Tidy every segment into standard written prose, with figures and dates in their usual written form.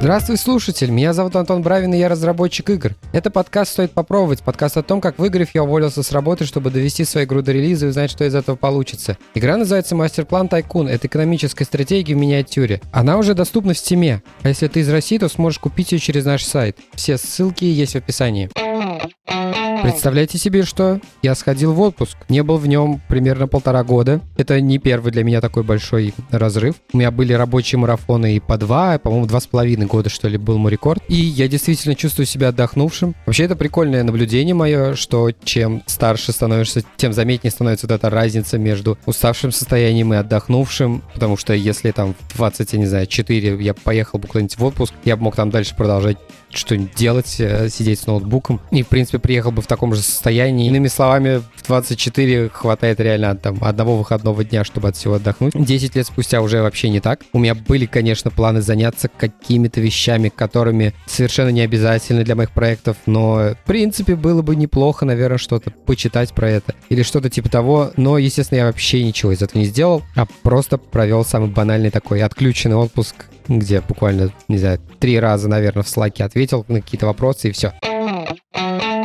Здравствуй, слушатель! Меня зовут Антон Бравин, и я разработчик игр. Это подкаст «Стоит попробовать», подкаст о том, как, выиграв, я уволился с работы, чтобы довести свою игру до релиза и узнать, что из этого получится. Игра называется Masterplan Tycoon. Это экономическая стратегия в миниатюре. Она уже доступна в Steam, а если ты из России, то сможешь купить ее через наш сайт. Все ссылки есть в описании. Представляете себе, что я сходил в отпуск. Не был в нем примерно 1,5 года. Это не первый для меня такой большой разрыв. У меня были рабочие марафоны и по 2, по-моему, 2,5 года, что ли, был мой рекорд. И я действительно чувствую себя отдохнувшим. Вообще, это прикольное наблюдение мое, что чем старше становишься, тем заметнее становится вот эта разница между уставшим состоянием и отдохнувшим. Потому что если там в 24 я поехал бы куда-нибудь в отпуск, я бы мог там дальше продолжать что-нибудь делать, сидеть с ноутбуком. И, в принципе, приехал бы в таком же состоянии. Иными словами, в 24 хватает реально там одного выходного дня, чтобы от всего отдохнуть. 10 лет спустя уже вообще не так. У меня были, конечно, планы заняться какими-то вещами, которыми совершенно не обязательны для моих проектов, но, в принципе, было бы неплохо, наверное, что-то почитать про это или что-то типа того, но, естественно, я вообще ничего из этого не сделал, а просто провел самый банальный такой отключенный отпуск, где буквально, не знаю, 3 раза, наверное, в Slack ответил на какие-то вопросы и все.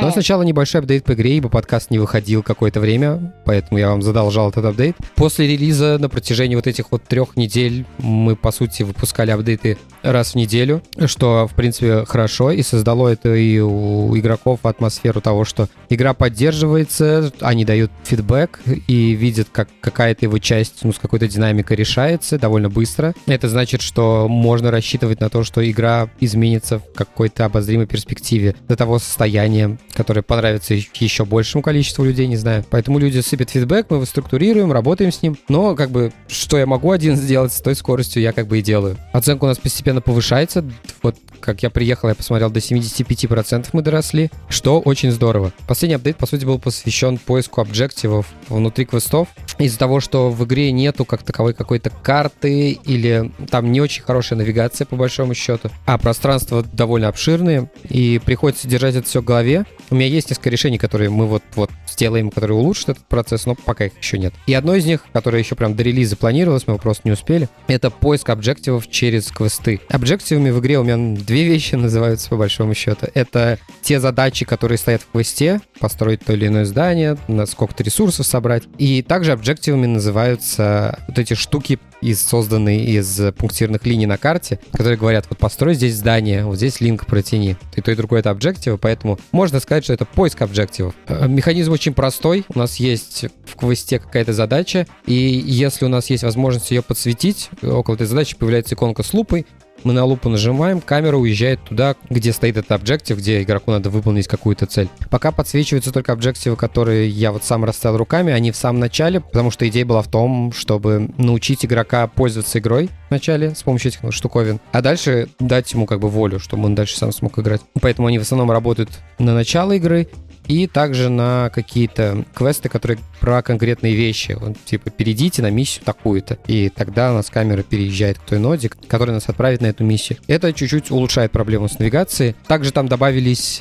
Но сначала небольшой апдейт по игре, ибо подкаст не выходил какое-то время, поэтому я вам задолжал этот апдейт. После релиза на протяжении вот этих 3 недель мы, по сути, выпускали апдейты раз в неделю, что, в принципе, хорошо, и создало это и у игроков атмосферу того, что игра поддерживается, они дают фидбэк и видят, как какая-то его часть, с какой-то динамикой решается довольно быстро. Это значит, что можно рассчитывать на то, что игра изменится в какой-то обозримой перспективе до того состояния, которое понравится еще большему количеству людей, не знаю. Поэтому люди сыпят фидбэк, мы его структурируем, работаем с ним. Но, как бы, что я могу один сделать, с той скоростью я как бы и делаю. Оценка у нас постепенно повышается. Вот как я приехал, я посмотрел, до 75% мы доросли, что очень здорово. Последний апдейт, по сути, был посвящен поиску объективов внутри квестов. Из-за того, что в игре нету как таковой какой-то карты или там не очень хорошая навигация, по большому счету, а пространства довольно обширные, и приходится держать это все в голове. У меня есть несколько решений, которые мы вот сделаем, которые улучшат этот процесс, но пока их еще нет. И одно из них, которое еще прям до релиза планировалось, мы его просто не успели, это поиск объективов через квесты. Объективами в игре у меня 2 вещи называются, по большому счету. Это те задачи, которые стоят в квесте, построить то или иное здание, на сколько-то ресурсов собрать. И также объективами называются вот эти штуки, созданные из пунктирных линий на карте, которые говорят, вот построй здесь здание, вот здесь линк протяни. И то, и другое — это объективы, поэтому можно сказать, что это поиск объективов. Механизм очень простой. У нас есть в квесте какая-то задача, и если у нас есть возможность ее подсветить, около этой задачи появляется иконка с лупой. Мы на лупу нажимаем, камера уезжает туда, где стоит этот объектив, где игроку надо выполнить какую-то цель. Пока подсвечиваются только объективы, которые я вот сам расставил руками, они в самом начале, потому что идея была в том, чтобы научить игрока пользоваться игрой вначале с помощью этих штуковин, а дальше дать ему как бы волю, чтобы он дальше сам смог играть. Поэтому они в основном работают на начало игры, и также на какие-то квесты, которые про конкретные вещи. Вот, типа, перейдите на миссию такую-то. И тогда у нас камера переезжает к той ноде, которая нас отправит на эту миссию. Это чуть-чуть улучшает проблему с навигацией. Также там добавились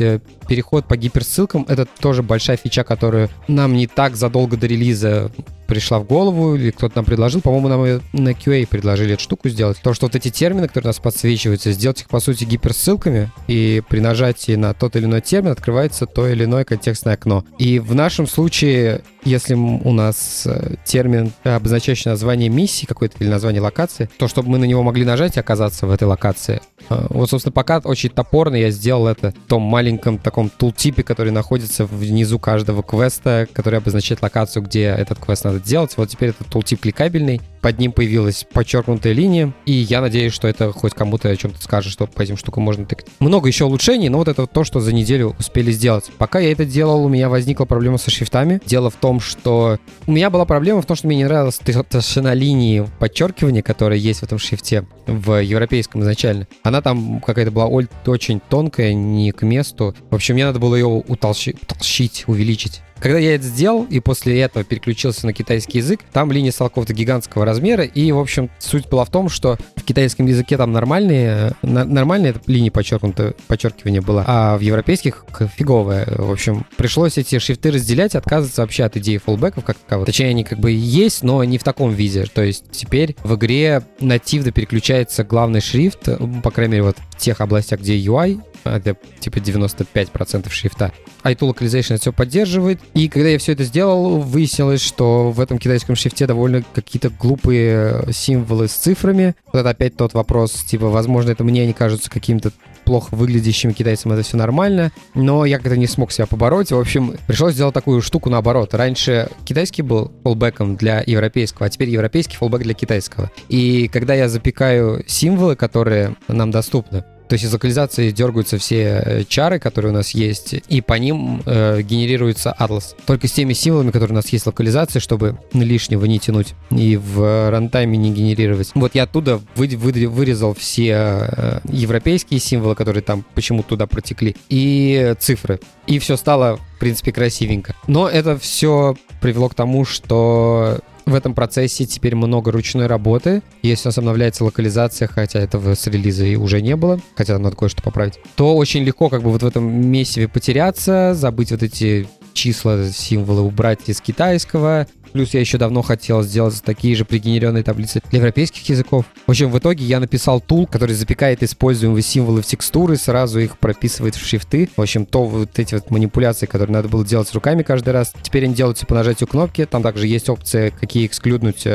переход по гиперссылкам. Это тоже большая фича, которую нам не так задолго до релиза пришла в голову, или кто-то нам предложил, по-моему, нам ее на QA предложили эту штуку сделать. То, что вот эти термины, которые у нас подсвечиваются, сделать их, по сути, гиперссылками, и при нажатии на тот или иной термин открывается то или иное контекстное окно. И в нашем случае, если у нас термин, обозначающий название миссии какой-то или название локации, то, чтобы мы на него могли нажать и оказаться в этой локации. Вот, собственно, пока очень топорно я сделал это в том маленьком таком тултипе, который находится внизу каждого квеста, который обозначает локацию, где этот квест надо делать. Вот теперь этот тултип кликабельный, под ним появилась подчеркнутая линия, и я надеюсь, что это хоть кому-то о чем-то скажет, что по этим штукам можно тыкать. Много еще улучшений, но вот это вот то, что за неделю успели сделать. Пока я это делал, у меня возникла проблема со шрифтами. Дело в том, что у меня была проблема в том, что мне не нравилась толщина линии подчеркивания, которая есть в этом шрифте, в европейском изначально. Она там какая-то была очень тонкая, не к месту. В общем, мне надо было ее утолщить, увеличить. Когда я это сделал и после этого переключился на китайский язык, там линия стала какого-то гигантского размера, и, в общем, суть была в том, что в китайском языке там нормальная линия подчеркивания была, а в европейских фиговая. В общем, пришлось эти шрифты разделять, отказываться вообще от идеи фоллбэков как таковых. Точнее, они как бы есть, но не в таком виде. То есть теперь в игре нативно переключается главный шрифт, по крайней мере, вот в тех областях, где UI, это типа 95% шрифта. ITU Localization это все поддерживает. И когда я все это сделал, выяснилось, что в этом китайском шрифте довольно какие-то глупые символы с цифрами. Вот это опять тот вопрос, типа, возможно, это мне они кажутся каким-то плохо выглядящим китайцам, это все нормально. Но я как-то не смог себя побороть. В общем, пришлось сделать такую штуку наоборот. Раньше китайский был фоллбэком для европейского, а теперь европейский фоллбэк для китайского. И когда я запекаю символы, которые нам доступны, то есть из локализации дергаются все чары, которые у нас есть, и по ним генерируется атлас. Только с теми символами, которые у нас есть в локализации, чтобы лишнего не тянуть и в рантайме не генерировать. Вот я оттуда вырезал все европейские символы, которые там почему-то туда протекли, и цифры. И все стало, в принципе, красивенько. Но это все привело к тому, что... В этом процессе теперь много ручной работы. Если у нас обновляется локализация, хотя этого с релиза и уже не было, хотя надо кое-что поправить, то очень легко как бы вот в этом месиве потеряться, забыть вот эти числа, символы убрать из китайского. Плюс я еще давно хотел сделать такие же пригенеренные таблицы для европейских языков. В общем, в итоге я написал тул, который запекает используемые символы в текстуры, сразу их прописывает в шрифты. В общем, то вот эти вот манипуляции, которые надо было делать руками каждый раз, теперь они делаются по нажатию кнопки. Там также есть опция, какие эксклюднуть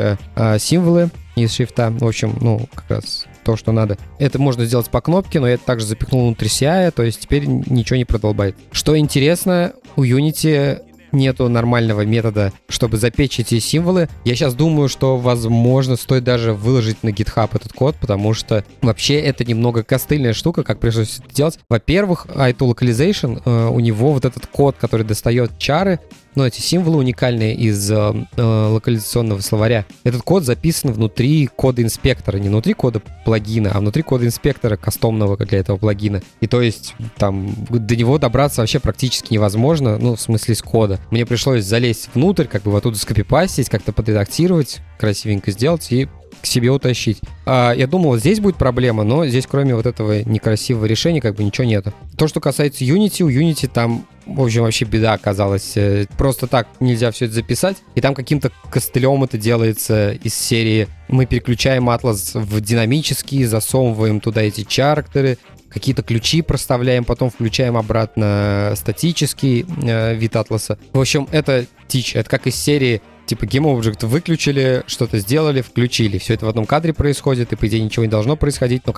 символы из шрифта. В общем, ну, как раз то, что надо. Это можно сделать по кнопке, но я это также запихнул внутрь CI, то есть теперь ничего не продолбает. Что интересно, у Unity... нету нормального метода, чтобы запечь эти символы. Я сейчас думаю, что, возможно, стоит даже выложить на GitHub этот код, потому что вообще это немного костыльная штука, как пришлось это делать. Во-первых, ITU Localization, у него вот этот код, который достает чары, но эти символы уникальные из локализационного словаря. Этот код записан внутри кода инспектора, не внутри кода плагина, а внутри кода инспектора, кастомного для этого плагина. И то есть там до него добраться вообще практически невозможно, ну, в смысле с кода. Мне пришлось залезть внутрь, как бы вот тут скопипастить, как-то подредактировать, красивенько сделать и к себе утащить. Я думал, здесь будет проблема, но здесь кроме вот этого некрасивого решения как бы ничего нету. То, что касается Unity, у Unity там, в общем, вообще беда оказалась. Просто так нельзя все это записать. И там каким-то костылем это делается из серии. Мы переключаем атлас в динамический, засовываем туда эти чарактеры, какие-то ключи проставляем, потом включаем обратно статический вид атласа. В общем, это тичь. Это как из серии типа GameObject выключили, что-то сделали, включили. Все это в одном кадре происходит, и, по идее, ничего не должно происходить, но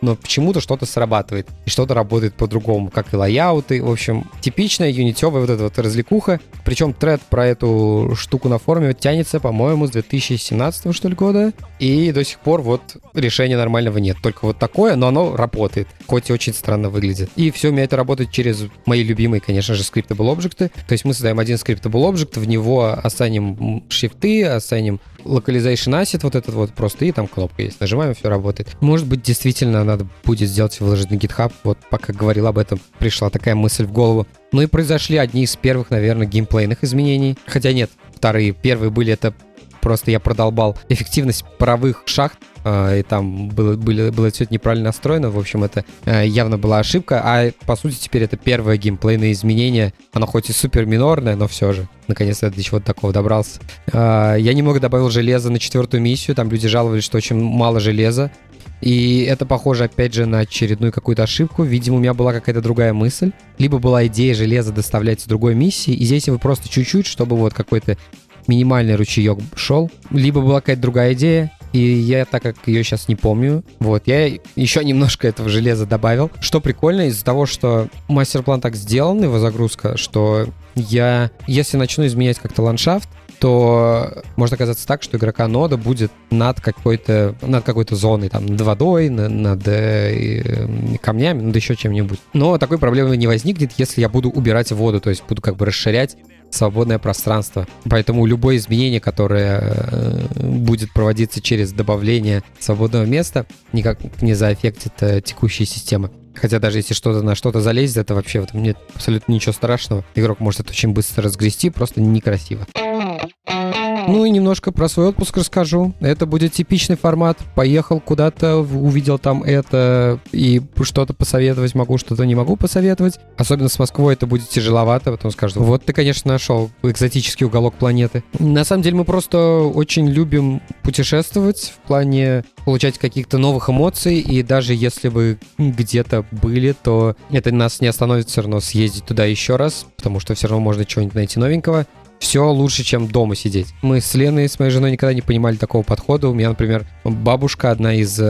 но почему-то что-то срабатывает, и что-то работает по-другому, как и лайауты. В общем, типичная юнитевая вот эта вот развлекуха. Причем тред про эту штуку на форуме вот тянется, по-моему, с 2017, что ли, года, и до сих пор вот решения нормального нет. Только вот такое, но оно работает, хоть и очень странно выглядит. И все умеет работать через мои любимые, конечно же, Scriptable Objects. То есть мы создаем один Scriptable Object, в него ассайним шрифты, ассайним localization asset, вот этот вот просто, и там кнопка есть. Нажимаем, все работает. Может быть, действительно надо будет сделать, выложить на GitHub. Вот пока говорил об этом, пришла такая мысль в голову. Ну и произошли одни из первых, наверное, геймплейных изменений. Хотя нет, вторые. Первые были, это просто я продолбал эффективность паровых шахт, и там было все это неправильно настроено. В общем, это явно была ошибка. А по сути теперь это первое геймплейное изменение. Оно хоть и супер минорное, но все же. Наконец-то я до чего-то такого добрался. Я немного добавил железа на 4-ю миссию. Там люди жаловались, что очень мало железа. И это похоже, опять же, на очередную какую-то ошибку. Видимо, у меня была какая-то другая мысль. Либо была идея железа доставлять с другой миссии. И здесь вы просто чуть-чуть, чтобы вот какой-то минимальный ручеек шел. Либо была какая-то другая идея. И я, так как ее сейчас не помню, вот, я еще немножко этого железа добавил. Что прикольно, из-за того, что мастер-план так сделан, его загрузка, что я, если начну изменять как-то ландшафт, то может оказаться так, что игрока нода будет над какой-то зоной, там, над водой, над камнями, над еще чем-нибудь. Но такой проблемы не возникнет, если я буду убирать воду, то есть буду как бы расширять свободное пространство. Поэтому любое изменение, которое будет проводиться через добавление свободного места, никак не заэффектит текущие системы. Хотя даже если что-то на что-то залезет, это вообще в этом нет абсолютно ничего страшного. Игрок может это очень быстро разгрести, просто некрасиво. Ну и немножко про свой отпуск расскажу. Это будет типичный формат. Поехал куда-то, увидел там это, и что-то посоветовать могу, что-то не могу посоветовать. Особенно с Москвой это будет тяжеловато. Потом скажут, вот ты, конечно, нашел экзотический уголок планеты. На самом деле мы просто очень любим путешествовать в плане получать каких-то новых эмоций. И даже если вы где-то были, то это нас не остановит все равно съездить туда еще раз, потому что все равно можно чего-нибудь найти новенького. Все лучше, чем дома сидеть. Мы с Леной, с моей женой, никогда не понимали такого подхода. У меня, например, бабушка одна из...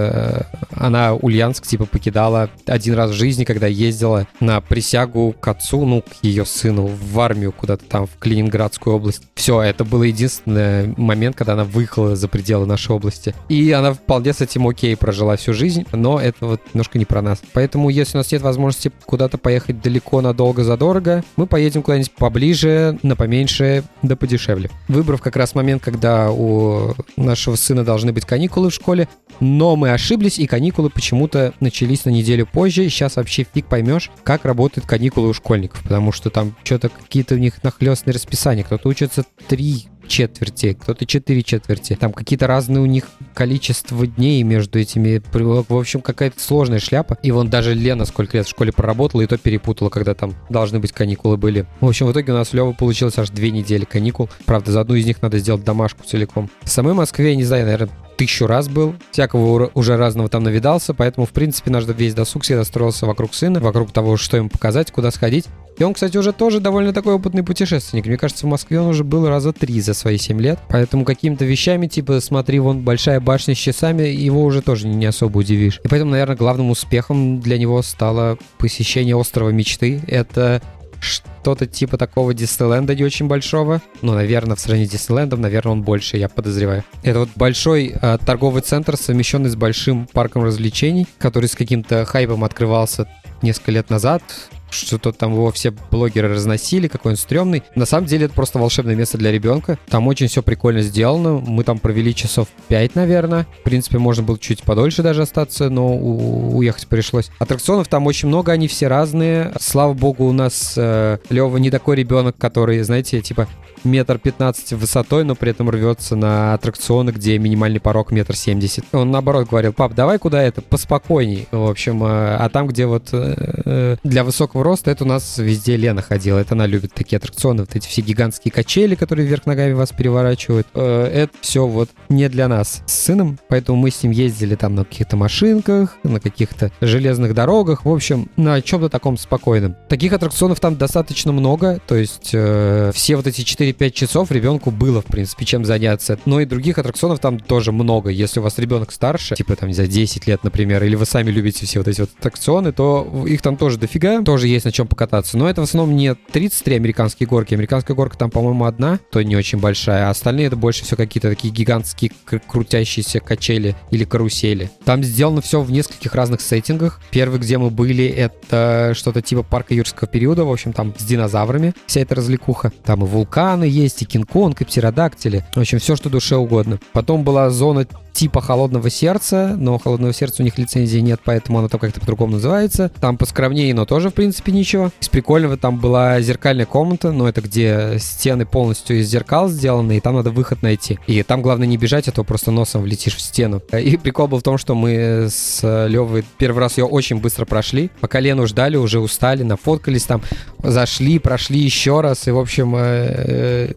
Она Ульянск, типа, покидала один раз в жизни, когда ездила на присягу к отцу, ну, к ее сыну, в армию куда-то там, в Калининградскую область. Все, это был единственный момент, когда она выехала за пределы нашей области. И она вполне с этим окей прожила всю жизнь, но это вот немножко не про нас. Поэтому, если у нас нет возможности куда-то поехать далеко, надолго, задорого, мы поедем куда-нибудь поближе, на поменьше, да подешевле. Выбрав как раз момент, когда у нашего сына должны быть каникулы в школе, но мы ошиблись, и каникулы почему-то начались на неделю позже. Сейчас вообще фиг поймешь, как работают каникулы у школьников, потому что там что-то какие-то у них нахлёстные расписания. Кто-то учится 3 четверти, кто-то 4 четверти. Там какие-то разные у них количество дней между этими. В общем, какая-то сложная шляпа. И вон даже Лена сколько лет в школе проработала, и то перепутала, когда там должны быть каникулы были. В общем, в итоге у нас у Лёвы получилось аж 2 недели каникул. Правда, за одну из них надо сделать домашку целиком. В самой Москве, я не знаю, наверное, 1000 раз был. Всякого уже разного там навидался. Поэтому, в принципе, наш весь досуг всегда строился вокруг сына, вокруг того, что ему показать, куда сходить. И он, кстати, уже тоже довольно такой опытный путешественник. Мне кажется, в Москве он уже был 3 раза за свои 7 лет. Поэтому какими-то вещами, типа, смотри, вон большая башня с часами, его уже тоже не особо удивишь. И поэтому, наверное, главным успехом для него стало посещение острова мечты. Это что-то типа такого Диснейленда не очень большого. Но, наверное, в сравнении с Диснейлендом, наверное, он больше, я подозреваю. Это вот большой торговый центр, совмещенный с большим парком развлечений, который с каким-то хайпом открывался несколько лет назад. Что-то там его все блогеры разносили, какой он стрёмный. На самом деле это просто волшебное место для ребенка. Там очень все прикольно сделано. Мы там провели часов 5, наверное. В принципе, можно было чуть подольше даже остаться, но уехать пришлось. Аттракционов там очень много, они все разные. Слава богу, у нас Лёва не такой ребенок, который, знаете, типа 1,15 метра высотой, но при этом рвется на аттракционы, где минимальный порог 1,70 метра. Он наоборот говорил: пап, давай куда это, поспокойней. В общем, а там, где вот для высокого роста, это у нас везде Лена ходила. Это она любит такие аттракционы, вот эти все гигантские качели, которые вверх ногами вас переворачивают. Это все вот не для нас с сыном, поэтому мы с ним ездили там на каких-то машинках, на каких-то железных дорогах, в общем, на чем-то таком спокойном. Таких аттракционов там достаточно много, то есть все вот эти 4-5 часов ребенку было, в принципе, чем заняться. Но и других аттракционов там тоже много. Если у вас ребенок старше, типа там, не знаю, 10 лет, например, или вы сами любите все вот эти вот аттракционы, то их там тоже дофига, тоже есть на чем покататься. Но это в основном не 33 американские горки. Американская горка там, по-моему, одна, то не очень большая, а остальные это больше все какие-то такие гигантские крутящиеся качели или карусели. Там сделано все в нескольких разных сеттингах. Первый, где мы были, это что-то типа парка юрского периода, в общем, там с динозаврами вся эта развлекуха. Там и вулканы есть, и Кинг Конг, и птеродактили. В общем, все, что душе угодно. Потом была зона типа холодного сердца, но холодного сердца у них лицензии нет, поэтому оно там как-то по-другому называется. Там поскромнее, но тоже, в принципе, ничего. Из прикольного там была зеркальная комната, но это где стены полностью из зеркал сделаны, и там надо выход найти. И там главное не бежать, а то просто носом влетишь в стену. И прикол был в том, что мы с Левой первый раз ее очень быстро прошли. Пока Лену ждали, уже устали, нафоткались там, зашли, прошли еще раз, и, в общем,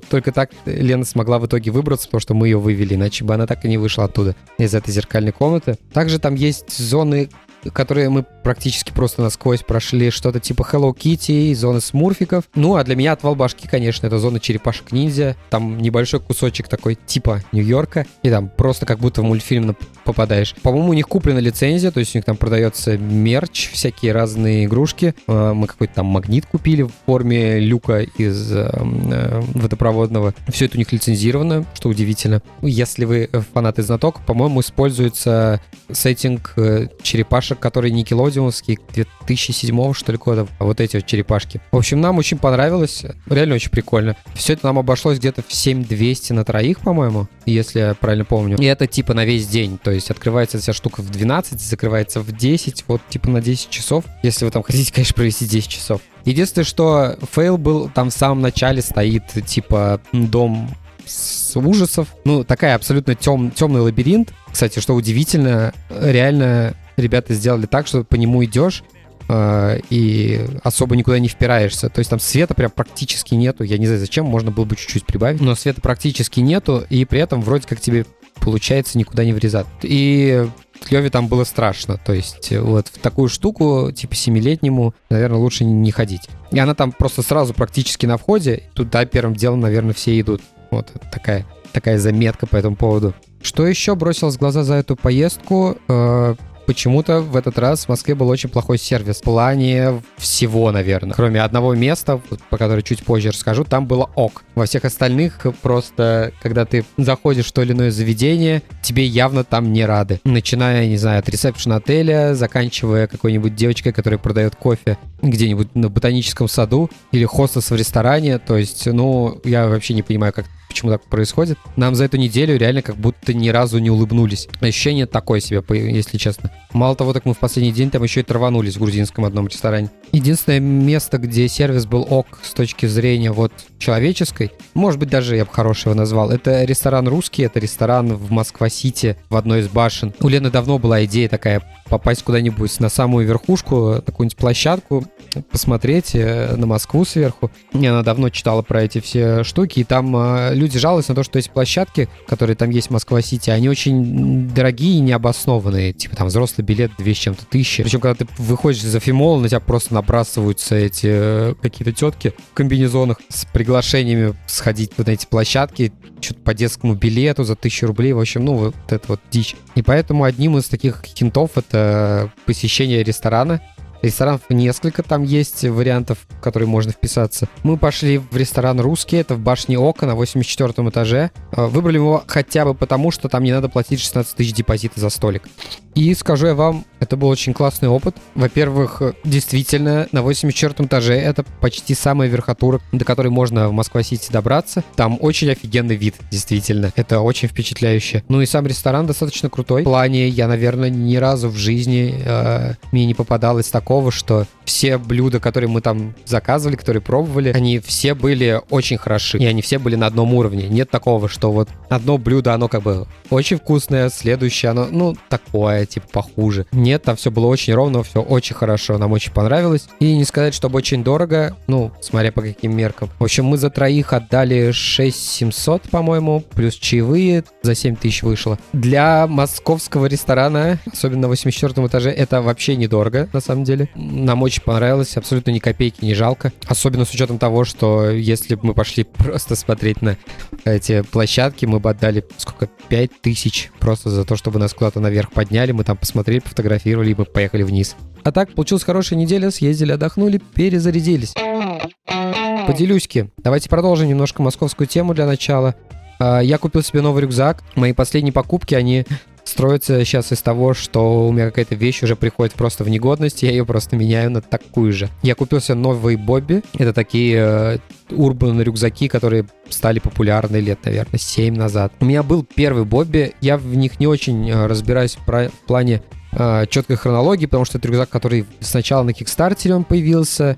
только так Лена смогла в итоге выбраться, потому что мы ее вывели, иначе бы она так и не вышла оттуда, из этой зеркальной комнаты. Также там есть зоны, которые мы практически просто насквозь прошли, что-то типа Hello Kitty, зоны смурфиков. Ну, а для меня отвал башки, конечно, это зона черепашек-ниндзя. Там небольшой кусочек такой типа Нью-Йорка, и там просто как будто в мультфильм попадаешь. По-моему, у них куплена лицензия, то есть у них там продается мерч, всякие разные игрушки. Мы какой-то там магнит купили в форме люка из водопроводного. Все это у них лицензировано, что удивительно. Если вы фанат и знаток, по-моему, используется сеттинг черепашек слэшер, который никелодеоновский, 2007 что ли года, вот эти вот черепашки. В общем, нам очень понравилось, реально очень прикольно. Все это нам обошлось где-то в 7200 на троих, по-моему, если я правильно помню. И это типа на весь день, то есть открывается вся штука в 12, закрывается в 10, вот типа на 10 часов, если вы там хотите, конечно, провести 10 часов. Единственное, что фейл был, там в самом начале стоит типа дом с ужасов. Ну, такая абсолютно темный лабиринт. Кстати, что удивительно, реально ребята сделали так, что по нему идешь и особо никуда не впираешься. То есть там света прям практически нету. Я не знаю, зачем, можно было бы чуть-чуть прибавить. Но света практически нету, и при этом вроде как тебе получается никуда не врезать. И Леве там было страшно. То есть вот в такую штуку, типа 7-летнему, наверное, лучше не ходить. И она там просто сразу практически на входе. Туда первым делом, наверное, все идут. Вот такая заметка по этому поводу. Что еще бросилось в глаза за эту поездку? Почему-то в этот раз в Москве был очень плохой сервис. В плане всего, наверное. Кроме одного места, про которое чуть позже расскажу, там было ок. Во всех остальных просто, когда ты заходишь в то или иное заведение, тебе явно там не рады. Начиная, не знаю, от ресепшена отеля, заканчивая какой-нибудь девочкой, которая продает кофе где-нибудь на ботаническом саду, или хостес в ресторане. То есть, ну, я вообще не понимаю, как... Почему так происходит? Нам за эту неделю реально как будто ни разу не улыбнулись. Ощущение такое себе, если честно. Мало того, так мы в последний день там еще и траванулись в грузинском одном ресторане. Единственное место, где сервис был ок с точки зрения вот человеческой, может быть, даже я бы хорошего назвал, это ресторан «Русский», это ресторан в Москва-Сити, в одной из башен. У Лены давно была идея такая попасть куда-нибудь на самую верхушку, какую-нибудь площадку, посмотреть на Москву сверху. И она давно читала про эти все штуки, и там люди жалуются на то, что эти площадки, которые там есть в Москва-Сити, они очень дорогие и необоснованные. Типа там взрослый билет 200 с чем-то тысячи. Причем, когда ты выходишь за фимол, на тебя просто набрасываются эти какие-то тетки в комбинезонах с приглашениями сходить вот на эти площадки, что-то по детскому билету за 1000 рублей. В общем, ну, вот это вот дичь. И поэтому одним из таких хинтов это посещение ресторана. Ресторанов несколько, там есть вариантов, в которые можно вписаться. Мы пошли в ресторан «Русский», это в башне Ока на 84-м этаже. Выбрали его хотя бы потому, что там не надо платить 16 тысяч депозита за столик. И скажу я вам, это был очень классный опыт. Во-первых, действительно, на 84-м этаже это почти самая верхотура, до которой можно в Москва-Сити добраться. Там очень офигенный вид, действительно. Это очень впечатляюще. Ну и сам ресторан достаточно крутой. В плане, я, наверное, ни разу в жизни мне не попадалось такого, что все блюда, которые мы там заказывали, которые пробовали, они все были очень хороши, и они все были на одном уровне. Нет такого, что вот одно блюдо, оно как бы очень вкусное, следующее, оно, ну, такое, типа, похуже. Нет, там все было очень ровно, все очень хорошо, нам очень понравилось. И не сказать, чтобы очень дорого, ну, смотря по каким меркам. В общем, мы за троих отдали 6700, по-моему, плюс чаевые, за 7000 вышло. Для московского ресторана, особенно на 84-м этаже, это вообще недорого, на самом деле. Нам очень понравилось, абсолютно ни копейки не жалко. Особенно с учетом того, что если бы мы пошли просто смотреть на эти площадки, мы бы отдали, сколько, 5000 просто за то, чтобы нас куда-то наверх подняли, мы там посмотрели, пофотографировали и мы поехали вниз. А так, получилась хорошая неделя, съездили, отдохнули, перезарядились. Поделюсь-ки. Давайте продолжим немножко московскую тему для начала. Я купил себе новый рюкзак. Мои последние покупки, они строятся сейчас из того, что у меня какая-то вещь уже приходит просто в негодность, я ее просто меняю на такую же. Я купил себе новый Bobby. Это такие урбан-рюкзаки, которые стали популярны лет, наверное, 7 назад. У меня был первый Bobby. Я в них не очень разбираюсь в плане четкой хронологии, потому что это рюкзак, который сначала на Кикстартере он появился.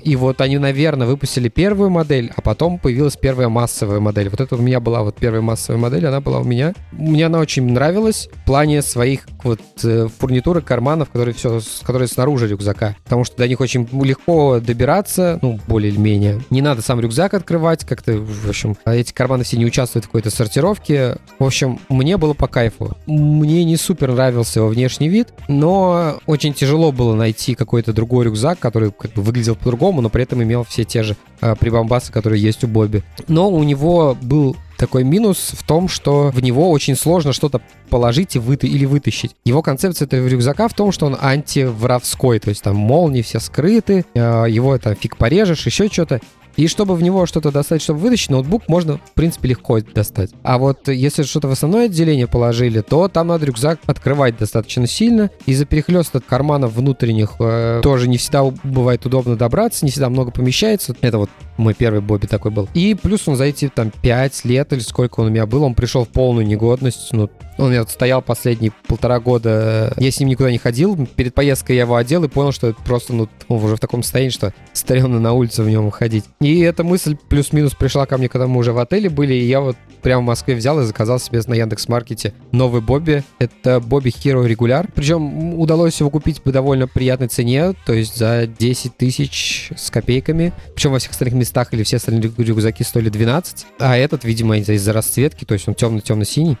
И вот они, наверное, выпустили первую модель, а потом появилась первая массовая модель. Вот это у меня была вот первая массовая модель, она была у меня. Мне она очень нравилась в плане своих вот фурнитурок, карманов, которые снаружи рюкзака. Потому что до них очень легко добираться, ну, более или менее. Не надо сам рюкзак открывать, как-то, в общем, эти карманы все не участвуют в какой-то сортировке. В общем, мне было по кайфу. Мне не супер нравился его внешний вид, но очень тяжело было найти какой-то другой рюкзак, который как бы выглядел по-другому, но при этом имел все те же прибамбасы, которые есть у Bobby. Но у него был такой минус в том, что в него очень сложно что-то положить и или вытащить. Его концепция этого рюкзака в том, что он антиворовской, то есть там молнии все скрыты, его там фиг порежешь, еще что-то. И чтобы в него что-то достать, чтобы вытащить, ноутбук можно, в принципе, легко достать. А вот если что-то в основное отделение положили, то там надо рюкзак открывать достаточно сильно. Из-за перехлёста карманов внутренних тоже не всегда бывает удобно добраться, не всегда много помещается. Это вот мой первый Бобби такой был. И плюс он за эти там 5 лет или сколько он у меня был, он пришел в полную негодность. Ну, он у меня вот стоял последние 1,5 года. Я с ним никуда не ходил. Перед поездкой я его одел и понял, что это просто, ну, он уже в таком состоянии, что стрёмно на улице в нем ходить. И эта мысль плюс-минус пришла ко мне, когда мы уже в отеле были, и я вот прямо в Москве взял и заказал себе на Яндекс.Маркете новый Бобби. Это Bobby Hero Regular. Причем удалось его купить по довольно приятной цене, то есть за 10 тысяч с копейками. Причем во всех остальных местах или все остальные рюкзаки стоили 12. А этот, видимо, из-за расцветки, то есть он темно-темно-синий.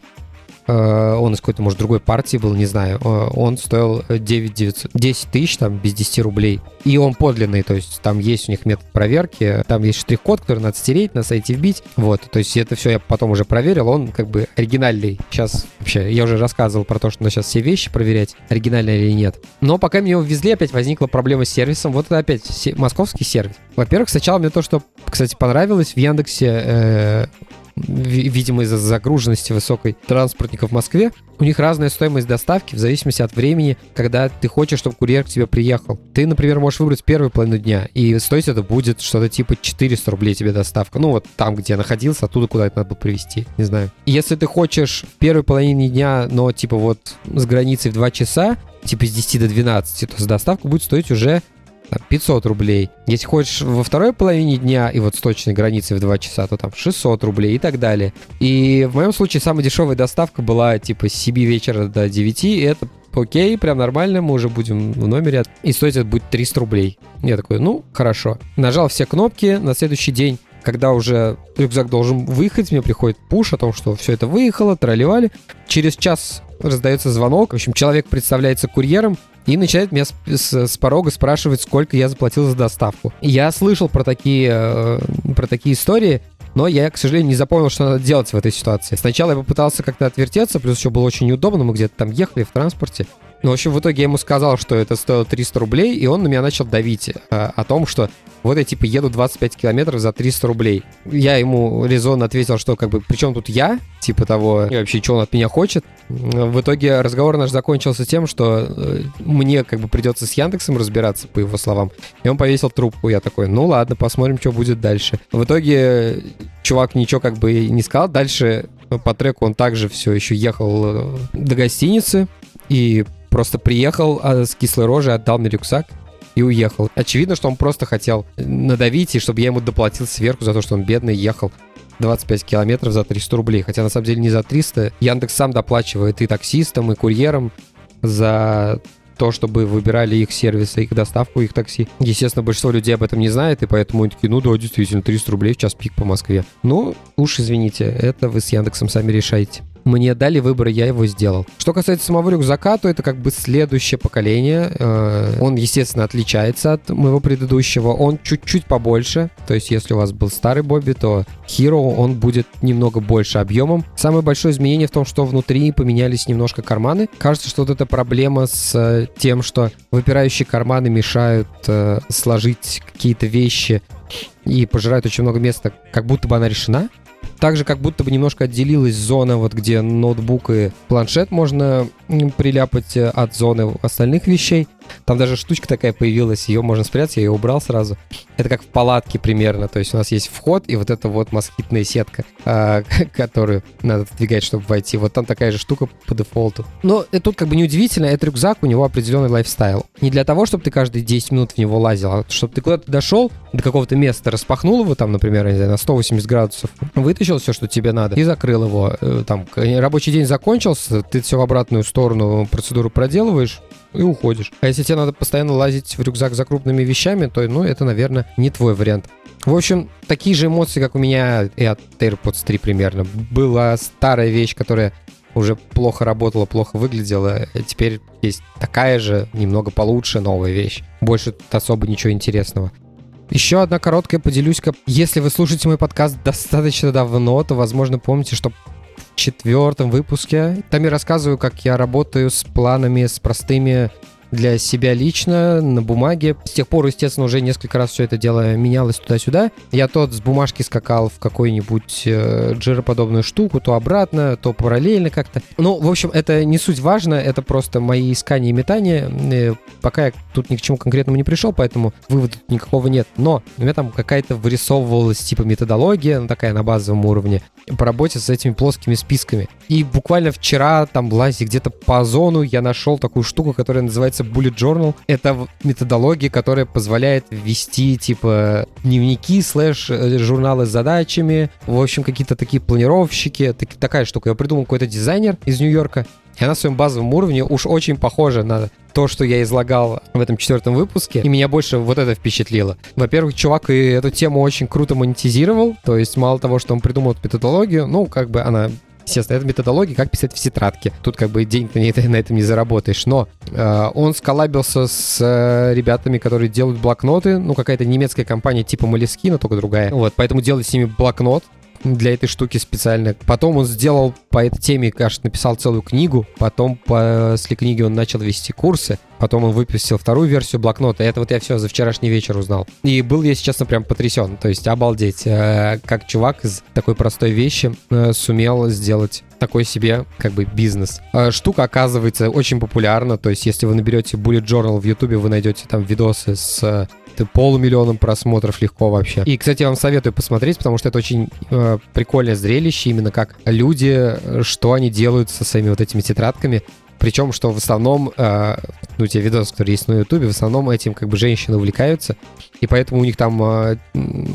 Он из какой-то, может, другой партии был, не знаю. Он стоил 10 тысяч, там, без 10 рублей. И он подлинный, то есть там есть у них метод проверки, там есть штрих-код, который надо стереть, на сайте вбить. Вот, то есть это все я потом уже проверил, он как бы оригинальный. Сейчас вообще, я уже рассказывал про то, что надо сейчас все вещи проверять, оригинально или нет. Но пока меня его везли, опять возникла проблема с сервисом. Вот это опять московский сервис. Во-первых, сначала мне то, что, кстати, понравилось в Яндексе... видимо, из-за загруженности высокой транспортников в Москве, у них разная стоимость доставки в зависимости от времени, когда ты хочешь, чтобы курьер к тебе приехал. Ты, например, можешь выбрать первую половину дня, и стоить это будет что-то типа 400 рублей тебе доставка. Ну, вот там, где я находился, оттуда куда это надо было привезти, не знаю. Если ты хочешь в первой половине дня, но типа вот с границей в 2 часа, типа с 10 до 12, то доставка будет стоить уже 500 рублей. Если хочешь во второй половине дня и вот с точной границей в 2 часа, то там 600 рублей и так далее. И в моем случае самая дешевая доставка была типа с 7 вечера до 9, и это окей, прям нормально, мы уже будем в номере. И стоить это будет 300 рублей. Я такой, ну, хорошо. Нажал все кнопки, на следующий день, когда уже рюкзак должен выехать, мне приходит пуш о том, что все это выехало, тролливали. Через час раздается звонок, в общем, человек представляется курьером, и начинает меня с порога спрашивать, сколько я заплатил за доставку. Я слышал про такие истории, но я, к сожалению, не запомнил, что надо делать в этой ситуации. Сначала я попытался как-то отвертеться, плюс еще было очень неудобно, мы где-то там ехали в транспорте. Ну, в общем, в итоге я ему сказал, что это стоило 300 рублей, и он на меня начал давить о том, что вот я, типа, еду 25 километров за 300 рублей. Я ему резонно ответил, что, как бы, при чем тут я, типа того, и вообще, что он от меня хочет. В итоге разговор наш закончился тем, что мне, как бы, придется с Яндексом разбираться, по его словам. И он повесил трубку. Я такой, ну, ладно, посмотрим, что будет дальше. В итоге чувак ничего, как бы, не сказал. Дальше по треку он также все еще ехал до гостиницы и... просто приехал с кислой рожей, отдал мне рюкзак и уехал. Очевидно, что он просто хотел надавить, и чтобы я ему доплатил сверху за то, что он бедный ехал 25 километров за 300 рублей. Хотя, на самом деле, не за 300. Яндекс сам доплачивает и таксистам, и курьерам за то, чтобы выбирали их сервисы, их доставку, их такси. Естественно, большинство людей об этом не знает, и поэтому они такие, ну да, действительно, 300 рублей в час пик по Москве. Ну, уж извините, это вы с Яндексом сами решаете. Мне дали выбор, я его сделал. Что касается самого рюкзака, то это как бы следующее поколение. Он, естественно, отличается от моего предыдущего. Он чуть-чуть побольше. То есть, если у вас был старый Бобби, то Hero, он будет немного больше объемом. Самое большое изменение в том, что внутри поменялись немножко карманы. Кажется, что вот эта проблема с тем, что выпирающие карманы мешают сложить какие-то вещи и пожирают очень много места, как будто бы она решена. Также как будто бы немножко отделилась зона, вот где ноутбук и планшет можно приляпать от зоны остальных вещей. Там даже штучка такая появилась, ее можно спрятать, я ее убрал сразу. Это как в палатке примерно, то есть у нас есть вход и вот эта вот москитная сетка, которую надо отодвигать, чтобы войти. Вот там такая же штука по дефолту. Но это тут как бы неудивительно, этот рюкзак, у него определенный лайфстайл. Не для того, чтобы ты каждые 10 минут в него лазил, а чтобы ты куда-то дошел, до какого-то места распахнул его, там, например, не знаю, на 180 градусов, вытащил все, что тебе надо, и закрыл его. Там рабочий день закончился, ты все в обратную сторону процедуру проделываешь и уходишь. А если тебе надо постоянно лазить в рюкзак за крупными вещами, то, ну, это, наверное, не твой вариант. В общем, такие же эмоции, как у меня и от AirPods 3 примерно. Была старая вещь, которая уже плохо работала, плохо выглядела. Теперь есть такая же, немного получше новая вещь. Больше особо ничего интересного. Еще одна короткая поделюсь-ка. Если вы слушаете мой подкаст достаточно давно, то, возможно, помните, что... в 4-м выпуске. Там я рассказываю, как я работаю с планами, с простыми для себя лично на бумаге. С тех пор, естественно, уже несколько раз все это дело менялось туда-сюда. Я то с бумажки скакал в какую-нибудь джироподобную штуку, то обратно, то параллельно как-то. Ну, в общем, это не суть важно, это просто мои искания и метания. Пока я тут ни к чему конкретному не пришел, поэтому вывода никакого нет. Но у меня там какая-то вырисовывалась типа методология, ну, такая на базовом уровне, по работе с этими плоскими списками. И буквально вчера, там, лазя где-то по озону, я нашел такую штуку, которая называется Bullet Journal. Это методология, которая позволяет вести, типа, дневники, журналы с задачами, в общем, какие-то такие планировщики. Такая штука. Ее придумал какой-то дизайнер из Нью-Йорка. И она в своем базовом уровне уж очень похожа на то, что я излагал в этом 4 выпуске. И меня больше вот это впечатлило. Во-первых, чувак и эту тему очень круто монетизировал. То есть мало того, что он придумал эту методологию, ну, как бы она... Естественно, это методология, как писать в тетрадке. Тут как бы денег на этом не заработаешь. Но он сколлабился с ребятами, которые делают блокноты. Ну, какая-то немецкая компания типа Moleskine, только другая. Вот, поэтому делает с ними блокнот для этой штуки специально. Потом он сделал по этой теме, кажется, написал целую книгу. Потом после книги он начал вести курсы. Потом он выпустил вторую версию блокнота. Это вот я все за вчерашний вечер узнал. И был я, если честно, прям потрясен. То есть обалдеть, как чувак из такой простой вещи сумел сделать такой себе как бы бизнес. Штука, оказывается, очень популярна. То есть если вы наберете Bullet Journal в Ютубе, вы найдете там видосы с 500 000 просмотров легко вообще. И, кстати, я вам советую посмотреть, потому что это очень прикольное зрелище, именно как люди, что они делают со своими вот этими тетрадками. Причем, что в основном, ну, те видосы, которые есть на Ютубе, в основном этим как бы женщины увлекаются, и поэтому у них там,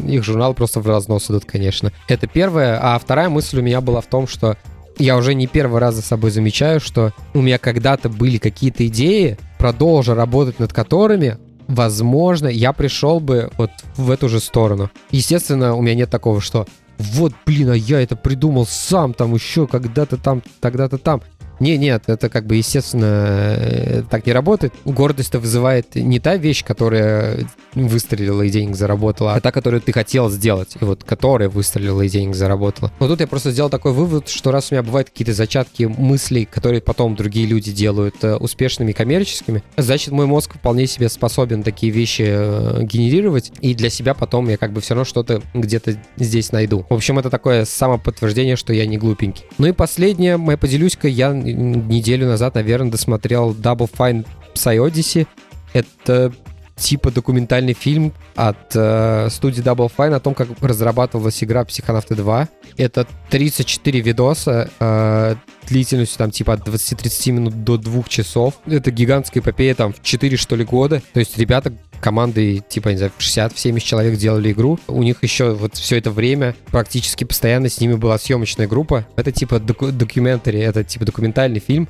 их журнал просто в разнос идут, конечно. Это первое. А вторая мысль у меня была в том, что я уже не первый раз за собой замечаю, что у меня когда-то были какие-то идеи, продолжу работать над которыми, возможно, я пришел бы вот в эту же сторону. Естественно, у меня нет такого, что вот, блин, а я это придумал сам там еще когда-то там, тогда-то там. Нет, это как бы, естественно, так не работает. Гордость-то вызывает не та вещь, которая выстрелила и денег заработала, а та, которую ты хотел сделать, и вот которая выстрелила и денег заработала. Но тут я просто сделал такой вывод, что раз у меня бывают какие-то зачатки мыслей, которые потом другие люди делают успешными и коммерческими, значит, мой мозг вполне себе способен такие вещи генерировать, и для себя потом я как бы все равно что-то где-то здесь найду. В общем, это такое самоподтверждение, что я не глупенький. Ну и последнее, я поделюсь-ка, я неделю назад, наверное, досмотрел Double Fine Psy Odyssey. Это типа документальный фильм от студии Double Fine о том, как разрабатывалась игра Психонавты 2. Это 34 видоса длительностью там типа от 20-30 минут до 2 часов. Это гигантская эпопея там в 4 что ли года. То есть ребята... команды, типа, не знаю, 60-70 человек делали игру. У них еще вот все это время практически постоянно с ними была съемочная группа. Это типа документари, это типа документальный фильм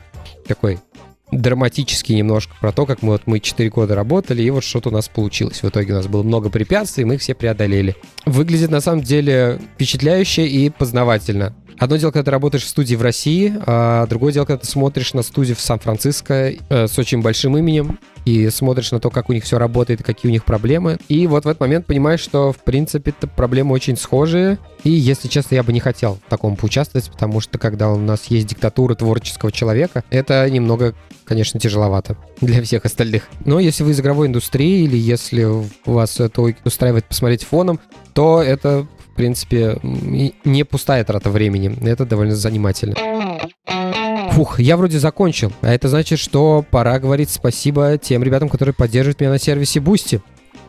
такой драматический немножко про то, как мы 4 года работали, и вот что-то у нас получилось. В итоге у нас было много препятствий, мы их все преодолели. Выглядит на самом деле впечатляюще и познавательно. Одно дело, когда ты работаешь в студии в России, а другое дело, когда ты смотришь на студию в Сан-Франциско с очень большим именем и смотришь на то, как у них все работает и какие у них проблемы. И вот в этот момент понимаешь, что, в принципе-то, проблемы очень схожие. И, если честно, я бы не хотел в таком поучаствовать, потому что, когда у нас есть диктатура творческого человека, это немного, конечно, тяжеловато для всех остальных. Но если вы из игровой индустрии или если вас это устраивает посмотреть фоном, то это... в принципе, не пустая трата времени. Это довольно занимательно. Фух, я вроде закончил. А это значит, что пора говорить спасибо тем ребятам, которые поддерживают меня на сервисе Boosty.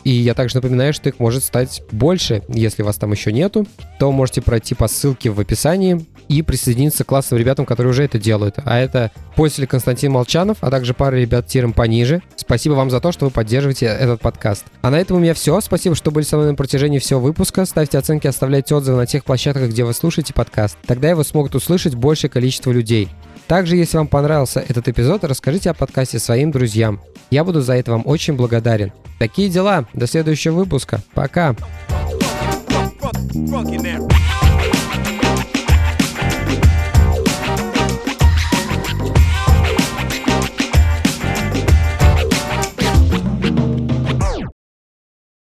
И я также напоминаю, что их может стать больше. Если вас там еще нету, то можете пройти по ссылке в описании и присоединиться к классным ребятам, которые уже это делают. А это после Константин Молчанов, а также пара ребят тиром пониже. Спасибо вам за то, что вы поддерживаете этот подкаст. А на этом у меня все. Спасибо, что были со мной на протяжении всего выпуска. Ставьте оценки, оставляйте отзывы на тех площадках, где вы слушаете подкаст. Тогда его смогут услышать большее количество людей. Также, если вам понравился этот эпизод, расскажите о подкасте своим друзьям. Я буду за это вам очень благодарен. Такие дела. До следующего выпуска. Пока.